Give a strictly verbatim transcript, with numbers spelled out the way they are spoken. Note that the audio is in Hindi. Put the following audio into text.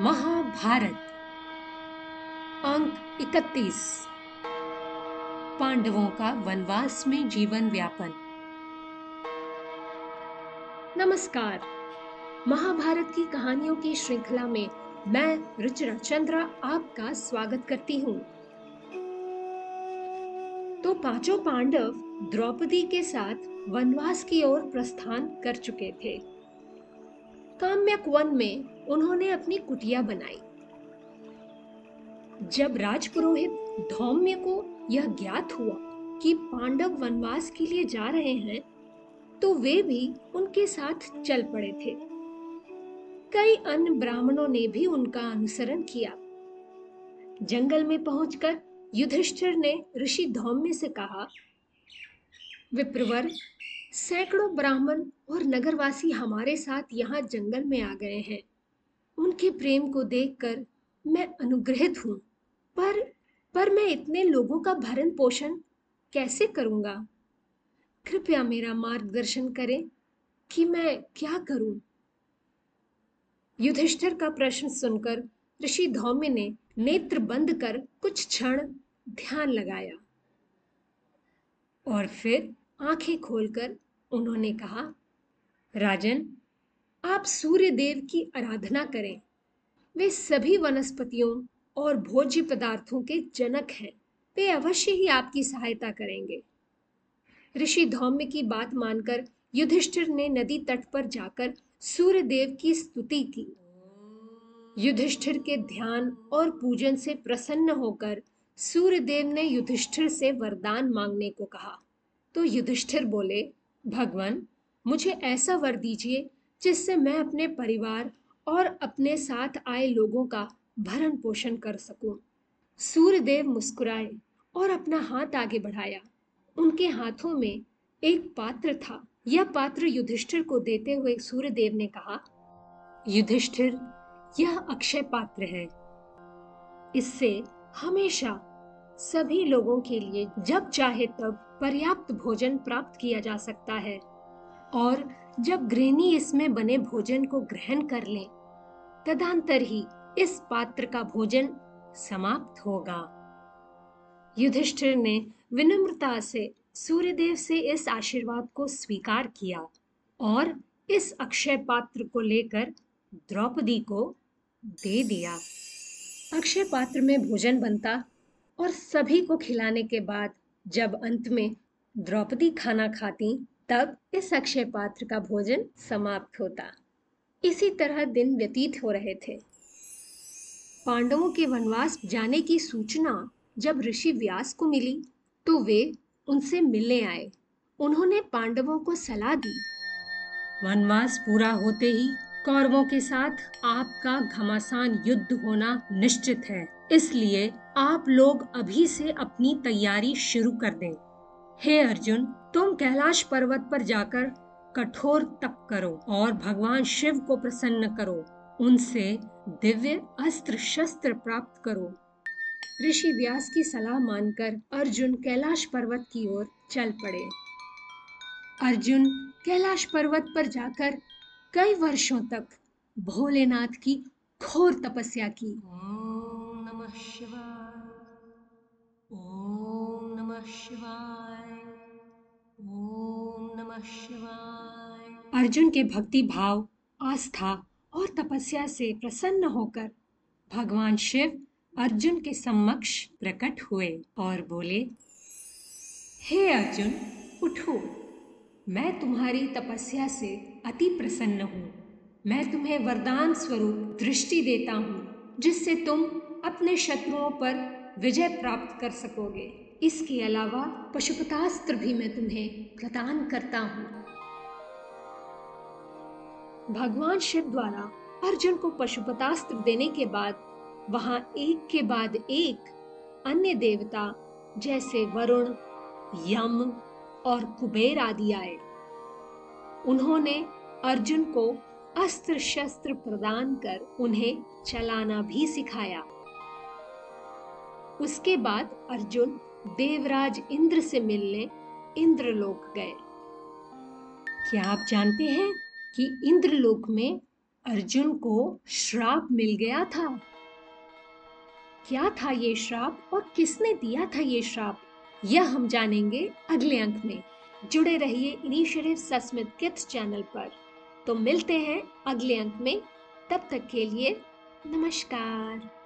महाभारत अंक इकतीस पांडवों का वनवास में जीवन व्यापन। नमस्कार। महाभारत की कहानियों की श्रृंखला में मैं रुचिरा चंद्रा आपका स्वागत करती हूँ। तो पांचों पांडव द्रौपदी के साथ वनवास की ओर प्रस्थान कर चुके थे। काम्यक वन में उन्होंने अपनी कुटिया बनाई। जब राजपुरोहित धौम्य को यह ज्ञात हुआ कि पांडव वनवास के लिए जा रहे हैं, तो वे भी उनके साथ चल पड़े थे। कई अन्य ब्राह्मणों ने भी उनका अनुसरण किया। जंगल में पहुंचकर युधिष्ठिर ने ऋषि धौम्य से कहा, विप्रवर, सैकड़ों ब्राह्मण और नगरवासी हमारे साथ यहाँ जंगल में आ गए हैं। उनके प्रेम को देखकर मैं अनुग्रहित हूँ, पर पर मैं इतने लोगों का भरण पोषण कैसे करूँगा? कृपया मेरा मार्गदर्शन करें कि मैं क्या करूँ। युधिष्ठिर का प्रश्न सुनकर ऋषि धौम्य ने नेत्र बंद कर कुछ क्षण ध्यान लगाया और फिर आंखें खोलकर उन्होंने कहा, राजन, आप सूर्य देव की आराधना करें। वे सभी वनस्पतियों और भोज्य पदार्थों के जनक हैं। वे अवश्य ही आपकी सहायता करेंगे। ऋषि धौम्य की बात मानकर युधिष्ठिर ने नदी तट पर जाकर सूर्य देव की स्तुति की। युधिष्ठिर के ध्यान और पूजन से प्रसन्न होकर सूर्य देव ने युधिष्ठिर से वरदान मांगने को कहा। तो युधिष्ठिर बोले, भगवान, मुझे ऐसा वर दीजिए जिससे मैं अपने परिवार और अपने साथ आए लोगों का भरण पोषण कर सकूं। सूर्यदेव मुस्कुराए और अपना हाथ आगे बढ़ाया। उनके हाथों में एक पात्र था। यह पात्र युधिष्ठिर को देते हुए सूर्यदेव ने कहा, युधिष्ठिर, यह अक्षय पात्र है। इससे हमेशा सभी लोगों के लिए जब चाहे तब पर्याप्त भोजन प्राप्त किया जा सकता है, और जब गृहिणी इसमें बने भोजन को ग्रहण कर लें, तदनंतर ही इस पात्र का भोजन समाप्त होगा। युधिष्ठिर ने विनम्रता से सूर्यदेव से इस आशीर्वाद को स्वीकार किया और इस अक्षय पात्र को लेकर द्रौपदी को दे दिया। अक्षय पात्र में भोजन बनता और सभी को खिलाने के बाद जब अंत में द्रौपदी खाना खाती, तब इस अक्षय पात्र का भोजन समाप्त होता। इसी तरह दिन व्यतीत हो रहे थे। पांडवों के वनवास जाने की सूचना जब ऋषि व्यास को मिली, तो वे उनसे मिलने आए। उन्होंने पांडवों को सलाह दी, वनवास पूरा होते ही कौरवों के साथ आपका घमासान युद्ध होना निश्चित है, इसलिए आप लोग अभी से अपनी तैयारी शुरू कर दें। हे अर्जुन, तुम कैलाश पर्वत पर जाकर कठोर तप करो और भगवान शिव को प्रसन्न करो। उनसे दिव्य अस्त्र शस्त्र प्राप्त करो। ऋषि व्यास की सलाह मानकर अर्जुन कैलाश पर्वत की ओर चल पड़े। अर्जुन कैलाश पर्वत पर जाकर कई वर्षों तक भोलेनाथ की घोर तपस्या की। शिवाय ओम नमः शिवाय ओम नमः शिवाय। अर्जुन के भक्ति भाव, आस्था और तपस्या से प्रसन्न होकर भगवान शिव अर्जुन के समक्ष प्रकट हुए और बोले, हे अर्जुन, उठो, मैं तुम्हारी तपस्या से अति प्रसन्न हूँ। मैं तुम्हें वरदान स्वरूप दृष्टि देता हूँ, जिससे तुम अपने शत्रुओं पर विजय प्राप्त कर सकोगे। इसके अलावा पशुपतास्त्र भी मैं तुम्हें प्रदान करता हूँ। भगवान शिव द्वारा अर्जुन को पशुपतास्त्र देने के बाद वहां एक के बाद एक अन्य देवता जैसे वरुण, यम और कुबेर आदि आए। उन्होंने अर्जुन को अस्त्र शस्त्र प्रदान कर उन्हें चलाना भी सिखाया। उसके बाद अर्जुन देवराज इंद्र से मिलने इंद्रलोक गए। क्या आप जानते हैं कि इंद्रलोक में अर्जुन को श्राप मिल गया था। क्या था ये श्राप और किसने दिया था ये श्राप, यह हम जानेंगे अगले अंक में। जुड़े रहिए इनिशिएटिव्सअस्मिता किड्स चैनल पर। तो मिलते हैं अगले अंक में, तब तक के लिए नमस्कार।